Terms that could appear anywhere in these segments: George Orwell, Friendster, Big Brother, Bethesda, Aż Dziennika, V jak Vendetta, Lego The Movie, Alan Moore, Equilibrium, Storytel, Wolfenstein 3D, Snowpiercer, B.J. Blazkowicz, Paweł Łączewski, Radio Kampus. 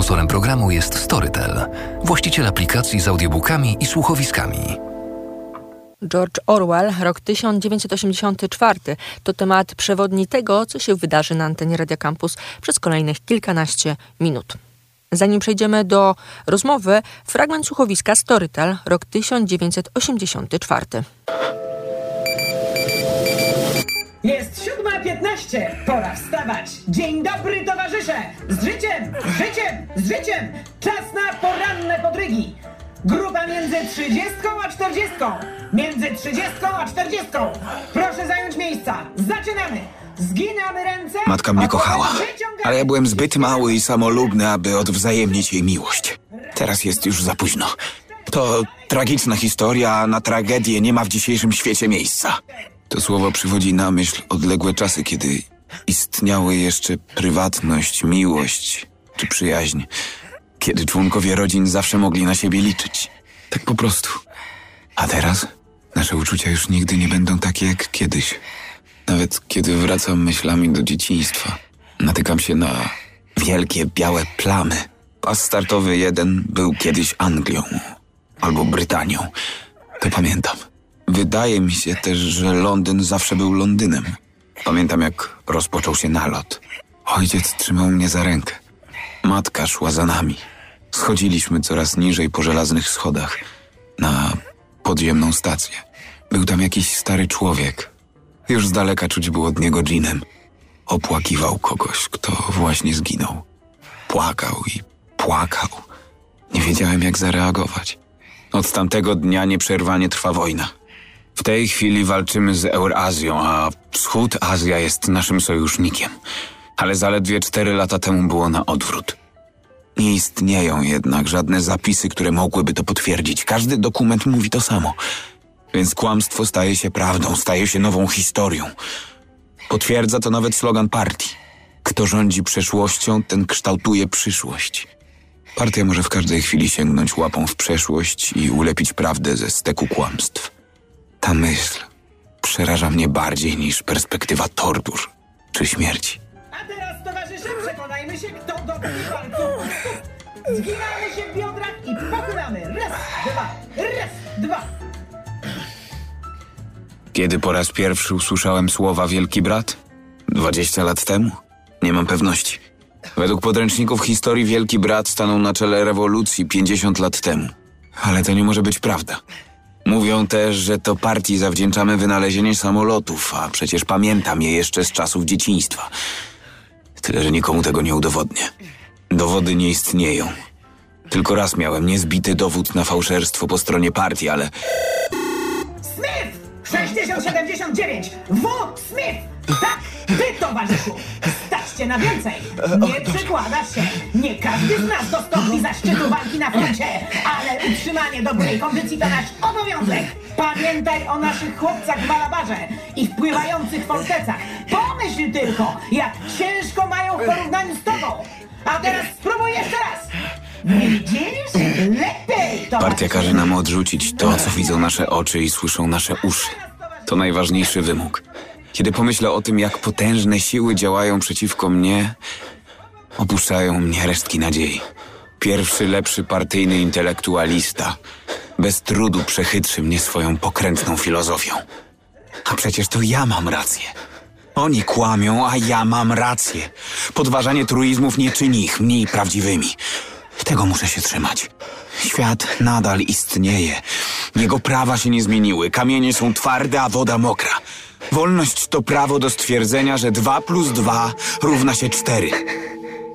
Sponsorem programu jest Storytel, właściciel aplikacji z audiobookami i słuchowiskami. George Orwell, rok 1984, to temat przewodni tego, co się wydarzy na antenie Radia Kampus przez kolejnych kilkanaście minut. Zanim przejdziemy do rozmowy, fragment słuchowiska Storytel, rok 1984. Jest 7:15, pora wstawać. Dzień dobry, towarzysze! Z życiem, z życiem, z życiem! Czas na poranne podrygi! Grupa między 30 a 40! Między 30 a 40! Proszę zająć miejsca! Zaczynamy! Zginamy ręce! Matka mnie kochała, ale ja byłem zbyt mały i samolubny, aby odwzajemnić jej miłość. Teraz jest już za późno. To tragiczna historia, a na tragedię nie ma w dzisiejszym świecie miejsca. To słowo przywodzi na myśl odległe czasy, kiedy istniały jeszcze prywatność, miłość czy przyjaźń. Kiedy członkowie rodzin zawsze mogli na siebie liczyć. Tak po prostu. A teraz? Nasze uczucia już nigdy nie będą takie jak kiedyś. Nawet kiedy wracam myślami do dzieciństwa, natykam się na wielkie białe plamy. Pas startowy 1 był kiedyś Anglią albo Brytanią. To pamiętam. Wydaje mi się też, że Londyn zawsze był Londynem. Pamiętam, jak rozpoczął się nalot. Ojciec trzymał mnie za rękę. Matka szła za nami. Schodziliśmy coraz niżej po żelaznych schodach na podziemną stację. Był tam jakiś stary człowiek. Już z daleka czuć było od niego dżinem. Opłakiwał kogoś, kto właśnie zginął. Płakał i płakał. Nie wiedziałem, jak zareagować. Od tamtego dnia nieprzerwanie trwa wojna. W tej chwili walczymy z Eurazją, a wschód Azja jest naszym sojusznikiem. Ale zaledwie 4 lata temu było na odwrót. Nie istnieją jednak żadne zapisy, które mogłyby to potwierdzić. Każdy dokument mówi to samo. Więc kłamstwo staje się prawdą, staje się nową historią. Potwierdza to nawet slogan partii. Kto rządzi przeszłością, ten kształtuje przyszłość. Partia może w każdej chwili sięgnąć łapą w przeszłość i ulepić prawdę ze steku kłamstw. Ta myśl przeraża mnie bardziej niż perspektywa tortur czy śmierci. Przekonajmy się, kto dotknie palców. Zginamy się w biodrach i pochylamy. Raz, dwa, raz, dwa. Kiedy po raz pierwszy usłyszałem słowa Wielki Brat? 20 lat temu? Nie mam pewności. Według podręczników historii Wielki Brat stanął na czele rewolucji 50 lat temu. Ale to nie może być prawda. Mówią też, że to partii zawdzięczamy wynalezienie samolotów, a przecież pamiętam je jeszcze z czasów dzieciństwa. Tyle, że nikomu tego nie udowodnię. Dowody nie istnieją. Tylko raz miałem niezbity dowód na fałszerstwo po stronie partii, ale... Smith! 6079! W. Smith! Tak, ty, towarzyszu! Staćcie na więcej! Nie przekładasz się! Nie każdy z nas dostąpi zaszczytu walki na froncie, ale utrzymanie dobrej kondycji to nasz obowiązek! Pamiętaj o naszych chłopcach w Malabarze i wpływających fortecach! Pomyśl tylko, jak ciężko mają w porównaniu z tobą! A teraz spróbuj jeszcze raz! Widzisz? Lepiej, towarzyszu! Partia każe nam odrzucić to, co widzą nasze oczy i słyszą nasze uszy. To najważniejszy wymóg. Kiedy pomyślę o tym, jak potężne siły działają przeciwko mnie, opuszczają mnie resztki nadziei. Pierwszy lepszy partyjny intelektualista bez trudu przechytrzy mnie swoją pokrętną filozofią. A przecież to ja mam rację. Oni kłamią, a ja mam rację. Podważanie truizmów nie czyni ich mniej prawdziwymi. Tego muszę się trzymać. Świat nadal istnieje. Jego prawa się nie zmieniły. Kamienie są twarde, a woda mokra. Wolność to prawo do stwierdzenia, że 2 + 2 równa się 4.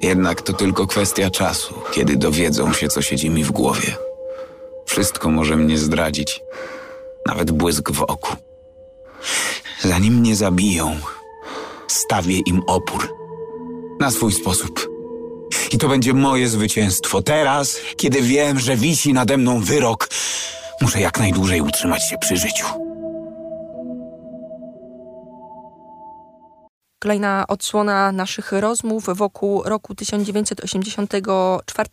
Jednak to tylko kwestia czasu, kiedy dowiedzą się, co siedzi mi w głowie. Wszystko może mnie zdradzić, nawet błysk w oku. Zanim mnie zabiją, stawię im opór. Na swój sposób. I to będzie moje zwycięstwo. Teraz, kiedy wiem, że wisi nade mną wyrok, muszę jak najdłużej utrzymać się przy życiu. Kolejna odsłona naszych rozmów wokół roku 1984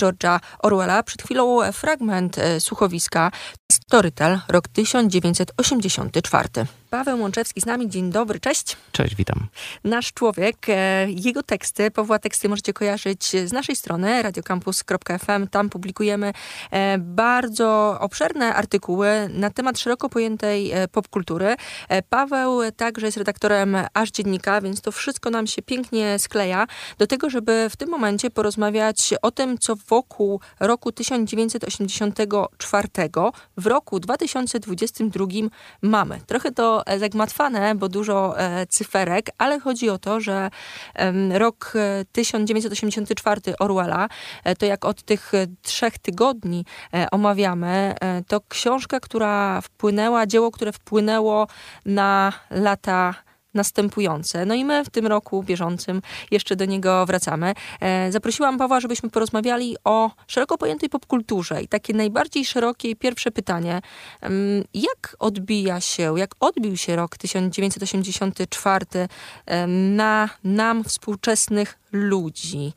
George'a Orwella. Przed chwilą fragment słuchowiska Storytel, rok 1984. Paweł Łączewski z nami. Dzień dobry, cześć. Cześć, witam. Nasz człowiek, jego teksty, Pawła teksty możecie kojarzyć z naszej strony radiokampus.fm. Tam publikujemy bardzo obszerne artykuły na temat szeroko pojętej popkultury. Paweł także jest redaktorem Aż Dziennika, więc to wszystko nam się pięknie skleja do tego, żeby w tym momencie porozmawiać o tym, co wokół roku 1984 w roku 2022 mamy. Trochę to zagmatwane, bo dużo cyferek, ale chodzi o to, że rok 1984 Orwella, to jak od tych 3 tygodni omawiamy, to książka, która wpłynęła, dzieło, które wpłynęło na lata następujące. No i my w tym roku bieżącym jeszcze do niego wracamy. Zaprosiłam Pawła, żebyśmy porozmawiali o szeroko pojętej popkulturze i takie najbardziej szerokie pierwsze pytanie. Jak odbił się rok 1984 na nam współczesnych ludzi?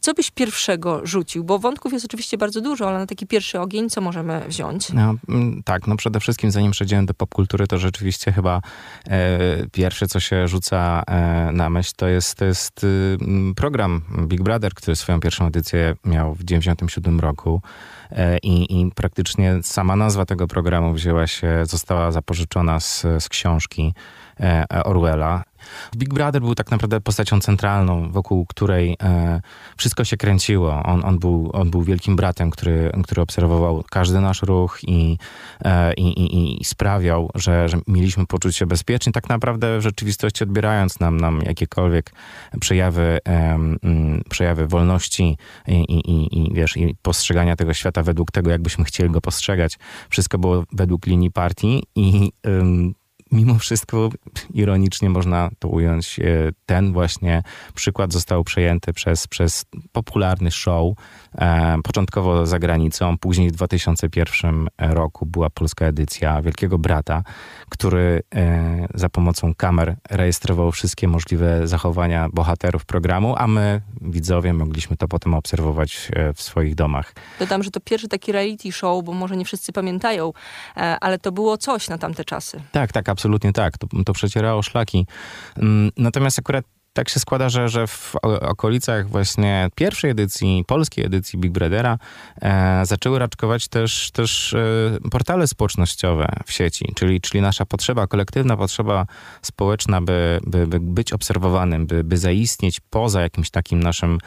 Co byś pierwszego rzucił? Bo wątków jest oczywiście bardzo dużo, ale na taki pierwszy ogień co możemy wziąć? No przede wszystkim zanim przejdziemy do popkultury, to rzeczywiście chyba pierwsze, co się rzuca na myśl, to jest program Big Brother, który swoją pierwszą edycję miał w 1997 roku i praktycznie sama nazwa tego programu została zapożyczona z książki Orwella. Big Brother był tak naprawdę postacią centralną, wokół której wszystko się kręciło. On był wielkim bratem, który obserwował każdy nasz ruch i sprawiał, że mieliśmy poczuć się bezpiecznie, tak naprawdę w rzeczywistości odbierając nam jakiekolwiek przejawy wolności i postrzegania tego świata według tego, jakbyśmy chcieli go postrzegać. Wszystko było według linii partii i mimo wszystko, ironicznie można to ująć, ten właśnie przykład został przejęty przez popularny show. Początkowo za granicą, później w 2001 roku była polska edycja Wielkiego Brata, który za pomocą kamer rejestrował wszystkie możliwe zachowania bohaterów programu, a my, widzowie, mogliśmy to potem obserwować w swoich domach. Dodam, że to pierwszy taki reality show, bo może nie wszyscy pamiętają, ale to było coś na tamte czasy. Tak, absolutnie tak. To przecierało szlaki. Natomiast akurat tak się składa, że w okolicach właśnie pierwszej edycji, polskiej edycji Big Brothera zaczęły raczkować też portale społecznościowe w sieci, czyli nasza potrzeba, kolektywna potrzeba społeczna, by być obserwowanym, by zaistnieć poza jakimś takim naszym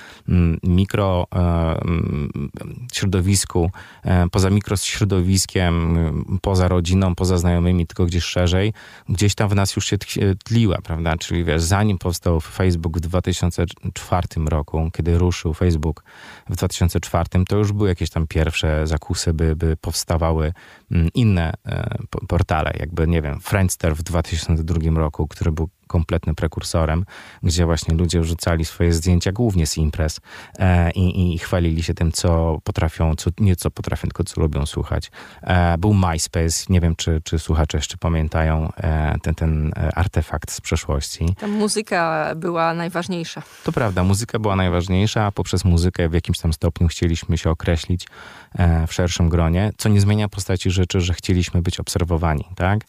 środowisku, poza mikrośrodowiskiem, poza rodziną, poza znajomymi, tylko gdzieś szerzej, gdzieś tam w nas już się tliła, prawda? Czyli zanim powstał Facebook w 2004 roku, kiedy ruszył Facebook w 2004, to już były jakieś tam pierwsze zakusy, by powstawały inne portale, jakby, nie wiem, Friendster w 2002 roku, który był kompletnym prekursorem, gdzie właśnie ludzie rzucali swoje zdjęcia głównie z imprez i chwalili się tym, co potrafią, tylko co lubią słuchać. Był MySpace, nie wiem, czy słuchacze jeszcze pamiętają ten artefakt z przeszłości. Ta muzyka była najważniejsza. To prawda, muzyka była najważniejsza, a poprzez muzykę w jakimś tam stopniu chcieliśmy się określić w szerszym gronie, co nie zmienia postaci rzeczy, że chcieliśmy być obserwowani, tak?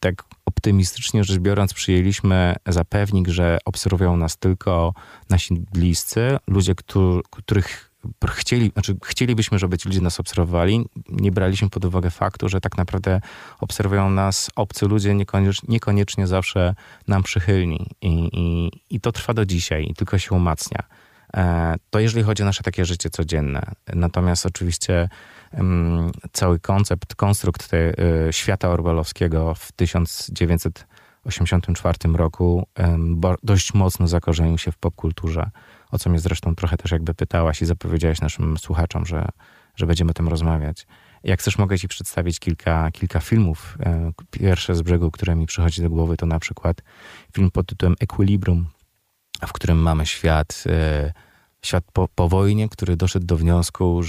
Tak optymistycznie rzecz biorąc, przyjęliśmy za pewnik, że obserwują nas tylko nasi bliscy, ludzie, których chcielibyśmy, żeby ci ludzie nas obserwowali. Nie braliśmy pod uwagę faktu, że tak naprawdę obserwują nas obcy ludzie, niekoniecznie zawsze nam przychylni. I to trwa do dzisiaj i tylko się umacnia. To jeżeli chodzi o nasze takie życie codzienne. Natomiast oczywiście cały konstrukt świata orwellowskiego w 1984 roku dość mocno zakorzenił się w popkulturze, o co mnie zresztą trochę też jakby pytałaś i zapowiedziałaś naszym słuchaczom, że będziemy o tym rozmawiać. Jak chcesz, mogę ci przedstawić kilka filmów. Pierwsze z brzegu, które mi przychodzi do głowy, to na przykład film pod tytułem Equilibrium, w którym mamy świat po wojnie, który doszedł do wniosku,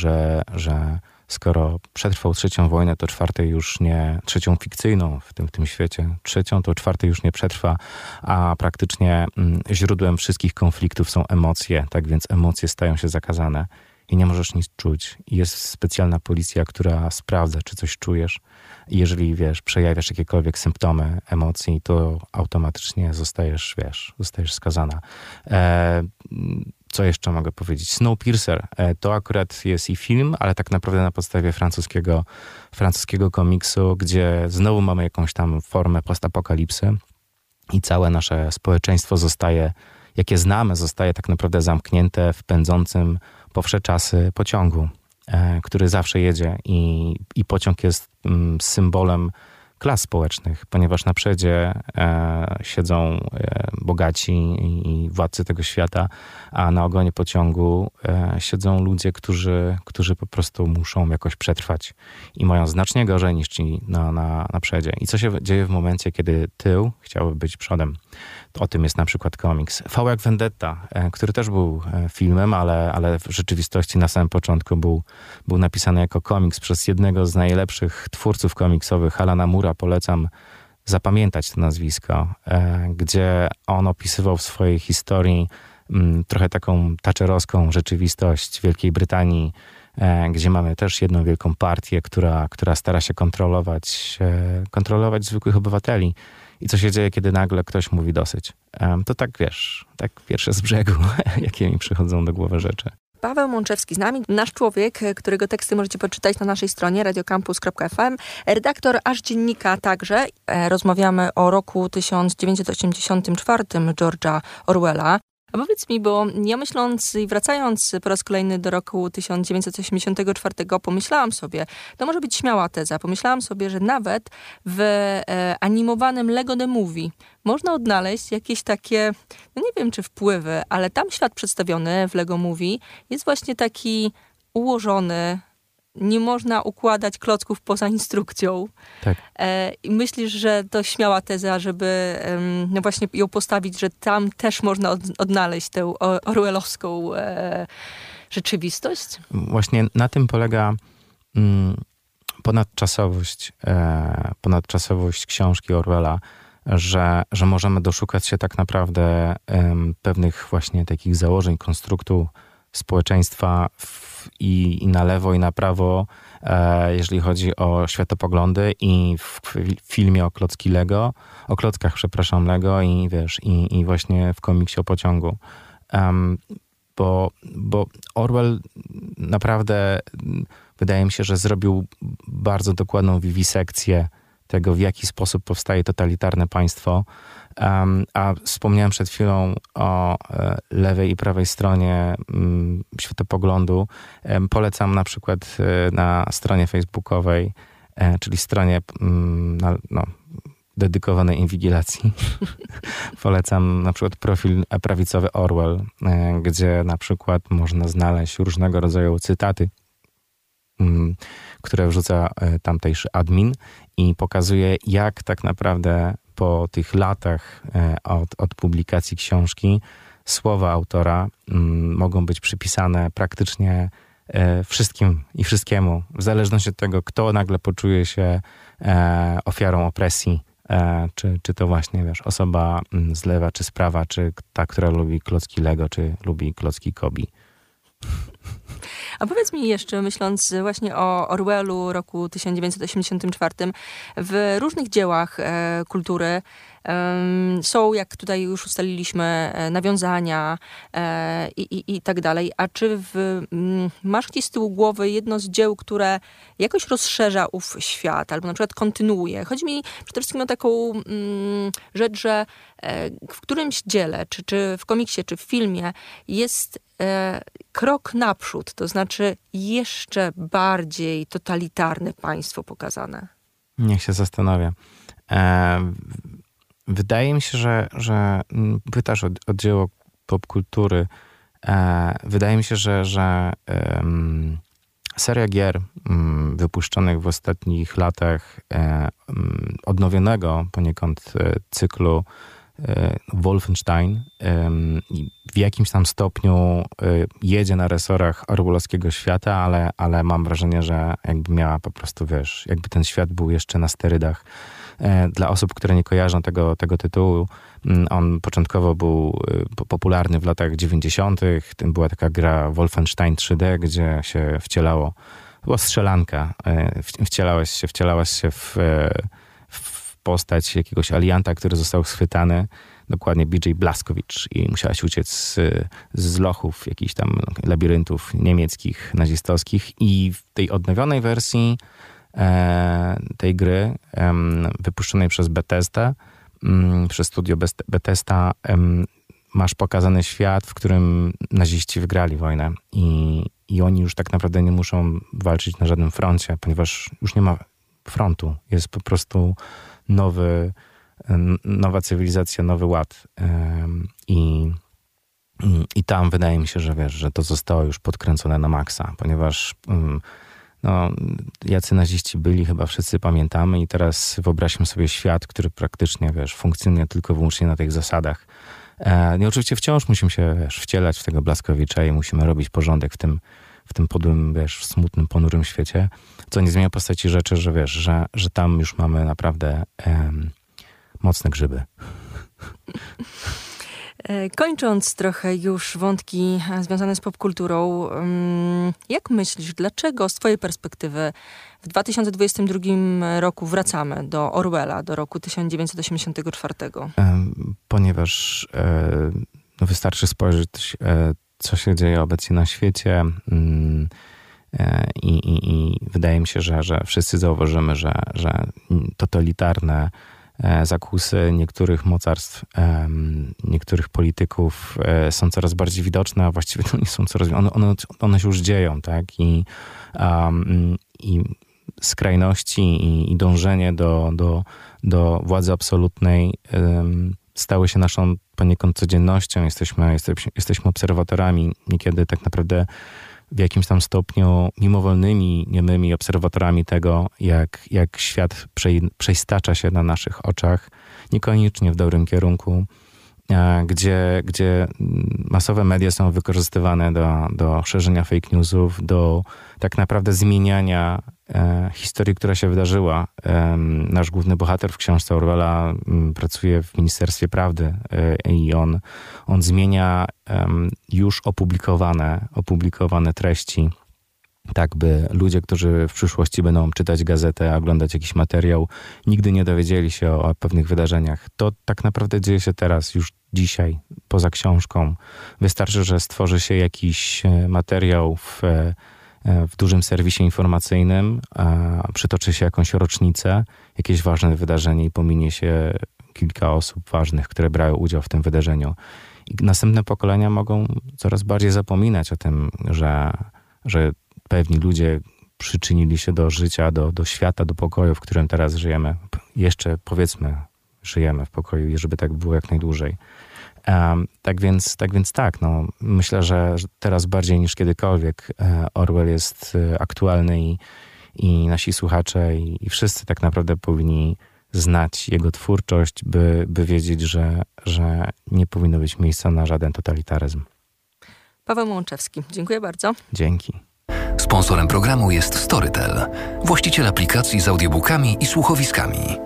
że skoro przetrwał 3. wojnę, to 4. już nie, 3. fikcyjną w tym świecie, 3. to 4. już nie przetrwa, a praktycznie źródłem wszystkich konfliktów są emocje, tak więc emocje stają się zakazane. i nie możesz nic czuć. I jest specjalna policja, która sprawdza, czy coś czujesz. I jeżeli, przejawiasz jakiekolwiek symptomy emocji, to automatycznie zostajesz, zostajesz skazana. Co jeszcze mogę powiedzieć? Snowpiercer. To akurat jest i film, ale tak naprawdę na podstawie francuskiego komiksu, gdzie znowu mamy jakąś tam formę postapokalipsy i całe nasze społeczeństwo zostaje, jakie znamy, zostaje tak naprawdę zamknięte w pędzącym po wsze czasy pociągu, który zawsze jedzie i pociąg jest symbolem klas społecznych, ponieważ na przodzie siedzą bogaci i władcy tego świata, a na ogonie pociągu siedzą ludzie, którzy po prostu muszą jakoś przetrwać i mają znacznie gorzej niż ci na przodzie. I co się dzieje w momencie, kiedy tył chciałby być przodem? O tym jest na przykład komiks. V jak Vendetta, który też był filmem, ale w rzeczywistości na samym początku był napisany jako komiks przez jednego z najlepszych twórców komiksowych, Alana Moore'a. Polecam zapamiętać to nazwisko, gdzie on opisywał w swojej historii trochę taką thatcherowską rzeczywistość Wielkiej Brytanii, gdzie mamy też jedną wielką partię, która stara się kontrolować zwykłych obywateli. I co się dzieje, kiedy nagle ktoś mówi dosyć. To tak tak pierwsze z brzegu, jakie mi przychodzą do głowy rzeczy. Paweł Łączewski z nami, nasz człowiek, którego teksty możecie poczytać na naszej stronie radiokampus.fm, redaktor Aż Dziennika także. Rozmawiamy o roku 1984 George'a Orwella. A powiedz mi, bo ja myśląc i wracając po raz kolejny do roku 1984 pomyślałam sobie, to może być śmiała teza, pomyślałam sobie, że nawet w animowanym Lego The Movie można odnaleźć jakieś takie, no nie wiem czy wpływy, ale tam świat przedstawiony w Lego Movie jest właśnie taki ułożony, nie można układać klocków poza instrukcją. Tak. I myślisz, że to śmiała teza, żeby no właśnie ją postawić, że tam też można odnaleźć tę orwellowską rzeczywistość? Właśnie na tym polega ponadczasowość książki Orwella, że możemy doszukać się tak naprawdę pewnych właśnie takich założeń, konstruktu społeczeństwa i na lewo, i na prawo, jeżeli chodzi o światopoglądy i w filmie o klockach, Lego i i właśnie w komiksie o pociągu. Bo Orwell naprawdę wydaje mi się, że zrobił bardzo dokładną wiwisekcję tego, w jaki sposób powstaje totalitarne państwo. A wspomniałem przed chwilą o lewej i prawej stronie światopoglądu. Polecam na przykład na stronie facebookowej, czyli stronie dedykowanej inwigilacji. Polecam na przykład profil prawicowy Orwell, gdzie na przykład można znaleźć różnego rodzaju cytaty, które wrzuca tamtejszy admin i pokazuje, jak tak naprawdę po tych latach od publikacji książki słowa autora mogą być przypisane praktycznie wszystkim i wszystkiemu, w zależności od tego, kto nagle poczuje się ofiarą opresji, czy to właśnie osoba z lewa, czy z prawa, czy ta, która lubi klocki Lego, czy lubi klocki Kobi. A powiedz mi jeszcze, myśląc właśnie o Orwellu roku 1984, w różnych dziełach kultury są, jak tutaj już ustaliliśmy, nawiązania i tak dalej. A czy masz gdzieś z tyłu głowy jedno z dzieł, które jakoś rozszerza ów świat, albo na przykład kontynuuje? Chodzi mi przede wszystkim o taką rzecz, że w którymś dziele, czy w komiksie, czy w filmie jest krok naprzód, to znaczy jeszcze bardziej totalitarne państwo pokazane. Niech się zastanawia. Wydaje mi się, że pytasz o dzieło popkultury. Wydaje mi się, że seria gier wypuszczonych w ostatnich latach, odnowionego poniekąd cyklu Wolfenstein, w jakimś tam stopniu jedzie na resorach orwellowskiego świata, ale mam wrażenie, że jakby miała po prostu, jakby ten świat był jeszcze na sterydach. Dla osób, które nie kojarzą tego tytułu, On początkowo był popularny w latach 90. Tym była taka gra Wolfenstein 3D, gdzie się wcielało, była strzelanka, wcielałaś się w postać jakiegoś alianta, który został schwytany, dokładnie B.J. Blazkowicz, i musiałaś uciec z lochów jakichś tam labiryntów niemieckich, nazistowskich. I w tej odnowionej wersji tej gry, wypuszczonej przez Bethesda, przez studio Bethesda, masz pokazany świat, w którym naziści wygrali wojnę i oni już tak naprawdę nie muszą walczyć na żadnym froncie, ponieważ już nie ma frontu. Jest po prostu nowa cywilizacja, nowy ład. I tam wydaje mi się, że wiesz, że to zostało już podkręcone na maksa, ponieważ jacy naziści byli, chyba wszyscy pamiętamy, i teraz wyobraźmy sobie świat, który praktycznie, wiesz, funkcjonuje tylko i wyłącznie na tych zasadach. I oczywiście wciąż musimy się, wiesz, wcielać w tego Blazkowicza i musimy robić porządek w tym podłym, wiesz, smutnym, ponurym świecie, co nie zmienia postaci rzeczy, że wiesz, że tam już mamy naprawdę mocne grzyby. Kończąc trochę już wątki związane z popkulturą, jak myślisz, dlaczego z twojej perspektywy w 2022 roku wracamy do Orwella, do roku 1984? Ponieważ wystarczy spojrzeć, co się dzieje obecnie na świecie, i wydaje mi się, że wszyscy zauważymy, że totalitarne zakusy niektórych mocarstw, niektórych polityków są coraz bardziej widoczne, a właściwie to nie są coraz... One się już dzieją, tak? I skrajności i dążenie do władzy absolutnej stały się naszą poniekąd codziennością. Jesteśmy obserwatorami, niekiedy tak naprawdę w jakimś tam stopniu mimowolnymi, niemymi obserwatorami tego, jak świat przeistacza się na naszych oczach, niekoniecznie w dobrym kierunku, gdzie masowe media są wykorzystywane do szerzenia fake newsów, do tak naprawdę zmieniania historii, która się wydarzyła. Nasz główny bohater w książce Orwella pracuje w Ministerstwie Prawdy i on zmienia już opublikowane treści, tak by ludzie, którzy w przyszłości będą czytać gazetę, oglądać jakiś materiał, nigdy nie dowiedzieli się o pewnych wydarzeniach. To tak naprawdę dzieje się teraz, już dzisiaj, poza książką. Wystarczy, że stworzy się jakiś materiał w dużym serwisie informacyjnym, przytoczy się jakąś rocznicę, jakieś ważne wydarzenie i pominie się kilka osób ważnych, które brały udział w tym wydarzeniu. I następne pokolenia mogą coraz bardziej zapominać o tym, że pewni ludzie przyczynili się do życia, do świata, do pokoju, w którym teraz żyjemy. Jeszcze, powiedzmy, żyjemy w pokoju i żeby tak było jak najdłużej. Tak więc tak, myślę, że teraz bardziej niż kiedykolwiek Orwell jest aktualny i nasi słuchacze i wszyscy tak naprawdę powinni znać jego twórczość, by wiedzieć, że nie powinno być miejsca na żaden totalitaryzm. Paweł Łączewski, dziękuję bardzo. Dzięki. Sponsorem programu jest Storytel, właściciel aplikacji z audiobookami i słuchowiskami.